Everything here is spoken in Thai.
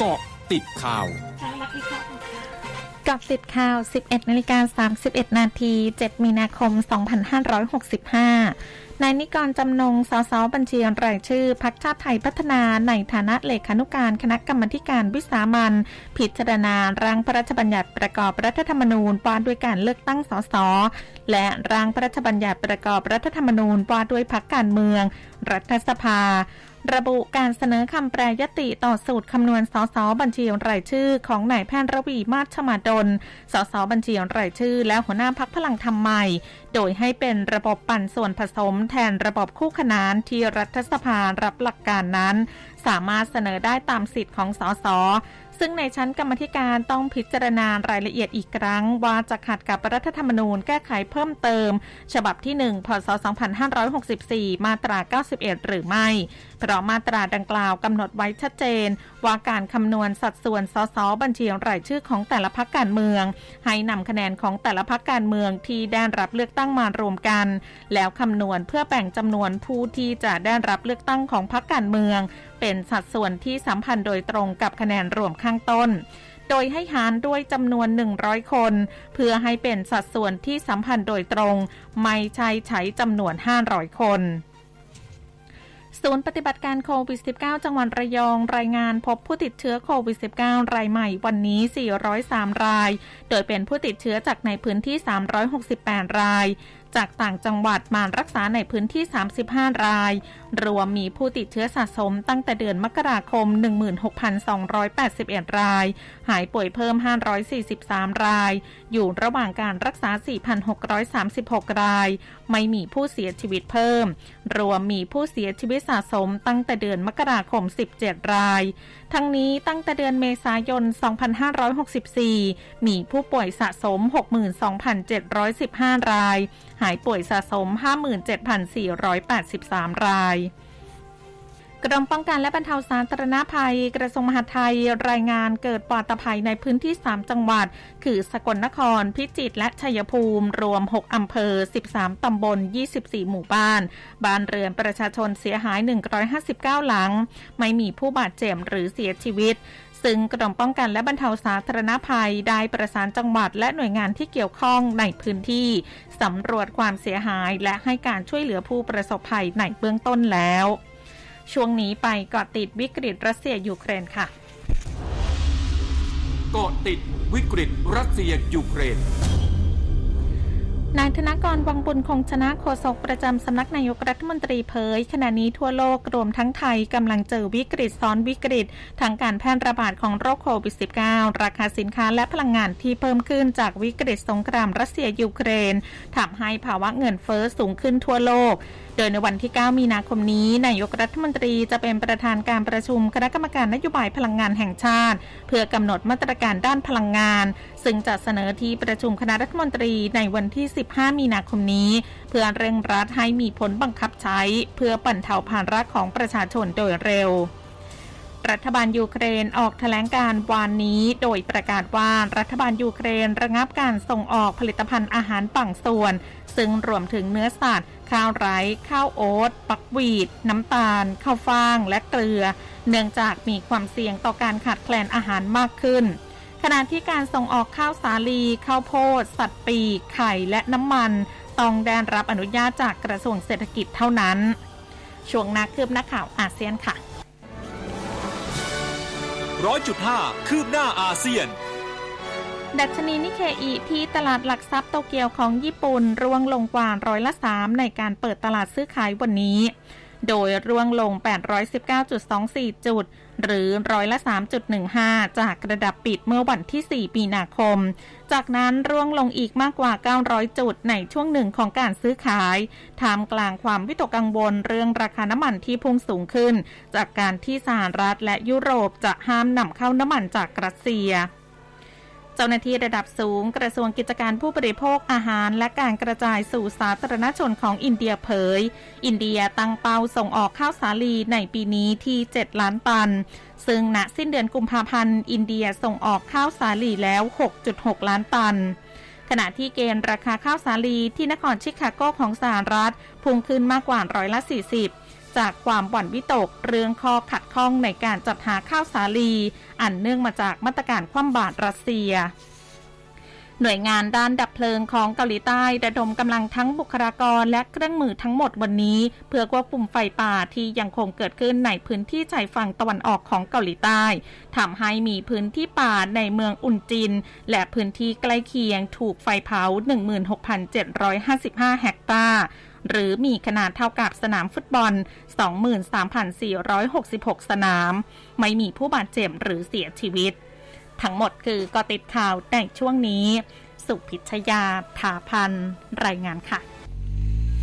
เกาะติดข่าวกับติดข่าว 11:31 น. 7 มีนาคม 2565 นายนิกรจำนง สส.บัญชีรายชื่อพรรคชาติไทยพัฒนาในฐานะเลขานุการคณะกรรมาธิการวิสามัญพิจารณาร่างพระราชบัญญัติประกอบรัฐธรรมนูญว่าด้วยการเลือกตั้งสส.และร่างพระราชบัญญัติประกอบรัฐธรรมนูญว่าด้วยพรรคการเมืองรัฐสภาระบุการเสนอคำแปรยติต่อสูตรคำนวณสสบัญชีรายชื่อของนายแพทย์ระวีมาศชมาดลสสบัญชีรายชื่อและหัวหน้าพรรคพลังธรรมใหม่โดยให้เป็นระบบปั่นส่วนผสมแทนระบบคู่ขนานที่รัฐสภารับหลักการนั้นสามารถเสนอได้ตามสิทธิ์ของสสซึ่งในชั้นกรรมาธิการต้องพิจารณารายละเอียดอีกครั้งว่าจะขัดกับรัฐธรรมนูญแก้ไขเพิ่มเติมฉบับที่ 1 พ.ศ. 2564 มาตรา 91 หรือไม่เพราะมาตราดังกล่าวกำหนดไว้ชัดเจนว่าการคำนวณสัดส่วนสสบัญชีรายชื่อของแต่ละพรรคการเมืองให้นำคะแนนของแต่ละพรรคการเมืองที่ได้รับเลือกตั้งมารวมกันแล้วคำนวณเพื่อแบ่งจำนวนผู้ที่จะได้รับเลือกตั้งของพรรคการเมืองเป็นสัดส่วนที่สัมพันธ์โดยตรงกับคะแนนรวมข้างต้นโดยให้หารด้วยจำนวน100คนเพื่อให้เป็นสัดส่วนที่สัมพันธ์โดยตรงไม่ใช่ใช้จำนวน500คนศูนย์ปฏิบัติการโควิด -19 จังหวัดระยองรายงานพบผู้ติดเชื้อโควิด -19 รายใหม่วันนี้403รายโดยเป็นผู้ติดเชื้อจากในพื้นที่368รายจากต่างจังหวัดมารักษาในพื้นที่35รายรวมมีผู้ติดเชื้อสะสมตั้งแต่เดือนมกราคม 16,281 รายหายป่วยเพิ่ม543รายอยู่ระหว่างการรักษา 4,636 รายไม่มีผู้เสียชีวิตเพิ่มรวมมีผู้เสียชีวิตสะสมตั้งแต่เดือนมกราคม17รายทั้งนี้ตั้งแต่เดือนเมษายน 2564 มีผู้ป่วยสะสม 62,715 รายหายป่วยสะสม 57,483 รายกรมป้องกันและบรรเทาสาธารณภัยกระทรวงมหาดไทยรายงานเกิดปาตภัยในพื้นที่3จังหวัดคือสกลนครพิจิตรและชัยภูมิรวม6อำเภอ13ตำบล24หมู่บ้านบ้านเรือนประชาชนเสียหาย159หลังไม่มีผู้บาดเจ็บหรือเสียชีวิตซึ่งกรมป้องกันและบรรเทาสาธารณภัยได้ประสานจังหวัดและหน่วยงานที่เกี่ยวข้องในพื้นที่สำรวจความเสียหายและให้การช่วยเหลือผู้ประสบภัยในเบื้องต้นแล้วช่วงนี้ไปเกาะติดวิกฤตรัสเซียยูเครนค่ะเกาะติดวิกฤตรัสเซียยูเครนนายธนกร วังบุญคงชนะโฆษกประจำสำนักนายกรัฐมนตรีเผยขณะนี้ทั่วโลกรวมทั้งไทยกำลังเจอวิกฤตซ้อนวิกฤตทางการแพร่ระบาดของโรคโควิด -19 ราคาสินค้าและพลังงานที่เพิ่มขึ้นจากวิกฤตสงครามรัสเซียยูเครนทำให้ภาวะเงินเฟ้อสูงขึ้นทั่วโลกโดยในวันที่9มีนาคมนี้นายกรัฐมนตรีจะเป็นประธานการประชุมคณะกรรมการนโยบายพลังงานแห่งชาติเพื่อกำหนดมาตรการด้านพลังงานซึ่งจะเสนอที่ประชุมคณะรัฐมนตรีในวันที่15มีนาคมนี้เพื่อเร่งรัดให้มีผลบังคับใช้เพื่อบรรเทาภาระของประชาชนโดยเร็วรัฐบาลยูเครนออกแถลงการณ์วันนี้โดยประกาศว่ารัฐบาลยูเครนระงับการส่งออกผลิตภัณฑ์อาหารบางส่วนซึ่งรวมถึงเนื้อสัตว์ข้าวไร้ข้าวโอ๊ตบัควีตน้ำตาลข้าวฟ่างและเกลือเนื่องจากมีความเสี่ยงต่อการขาดแคลนอาหารมากขึ้นขณะที่การส่งออกข้าวสาลีข้าวโพดสัตว์ปีกไข่และน้ำมันต้องได้รับอนุญาตจากกระทรวงเศรษฐกิจเท่านั้นช่วงนักคืบหน้าข่าวอาเซียนค่ะ100.5 คืบหน้าอาเซียนดัชนีนิเคอิที่ตลาดหลักทรัพย์โตเกียวของญี่ปุ่นร่วงลงกว่า103%ในการเปิดตลาดซื้อขายวันนี้โดยร่วงลง 819.24 จุดหรือ103.15% จากระดับปิดเมื่อวันที่4มีนาคมจากนั้นร่วงลงอีกมากกว่า900จุดในช่วงหนึ่งของการซื้อขายท่ามกลางความวิตกกังวลเรื่องราคาน้ำมันที่พุ่งสูงขึ้นจากการที่สหรัฐและยุโรปจะห้ามนำเข้าน้ำมันจากรัสเซียเจ้าหน้าที่ระดับสูงกระทรวงกิจการผู้บริโภคอาหารและการกระจายสู่สาธารณชนของอินเดียเผยอินเดียตั้งเป้าส่งออกข้าวสาลีในปีนี้ที่7ล้านตันซึ่งณสิ้นเดือนกุมภาพันธ์อินเดียส่งออกข้าวสาลีแล้ว 6.6 ล้านตันขณะที่เกณฑ์ราคาข้าวสาลีที่นครชิคาโกของสหรัฐพุ่งขึ้นมากกว่า40% จากความหวั่นวิตกเรื่องข้อขัดข้องในการจัดหาข้าวสาลีอันเนื่องมาจากมาตรการคว่ำบาตรรัสเซียหน่วยงานด้านดับเพลิงของเกาหลีใต้ระดมกำลังทั้งบุคลากรและเครื่องมือทั้งหมดวันนี้เพื่อควบคุมไฟป่าที่ยังคงเกิดขึ้นในพื้นที่ชายฝั่งตะวันออกของเกาหลีใต้ทำให้มีพื้นที่ป่าในเมืองอุนจินและพื้นที่ใกล้เคียงถูกไฟเผา 16,755 เฮกตาร์หรือมีขนาดเท่ากับสนามฟุตบอล 23,466 สนามไม่มีผู้บาดเจ็บหรือเสียชีวิตทั้งหมดคือเกาะติดข่าวในช่วงนี้สุพิชยาถาพันรายงานค่ะ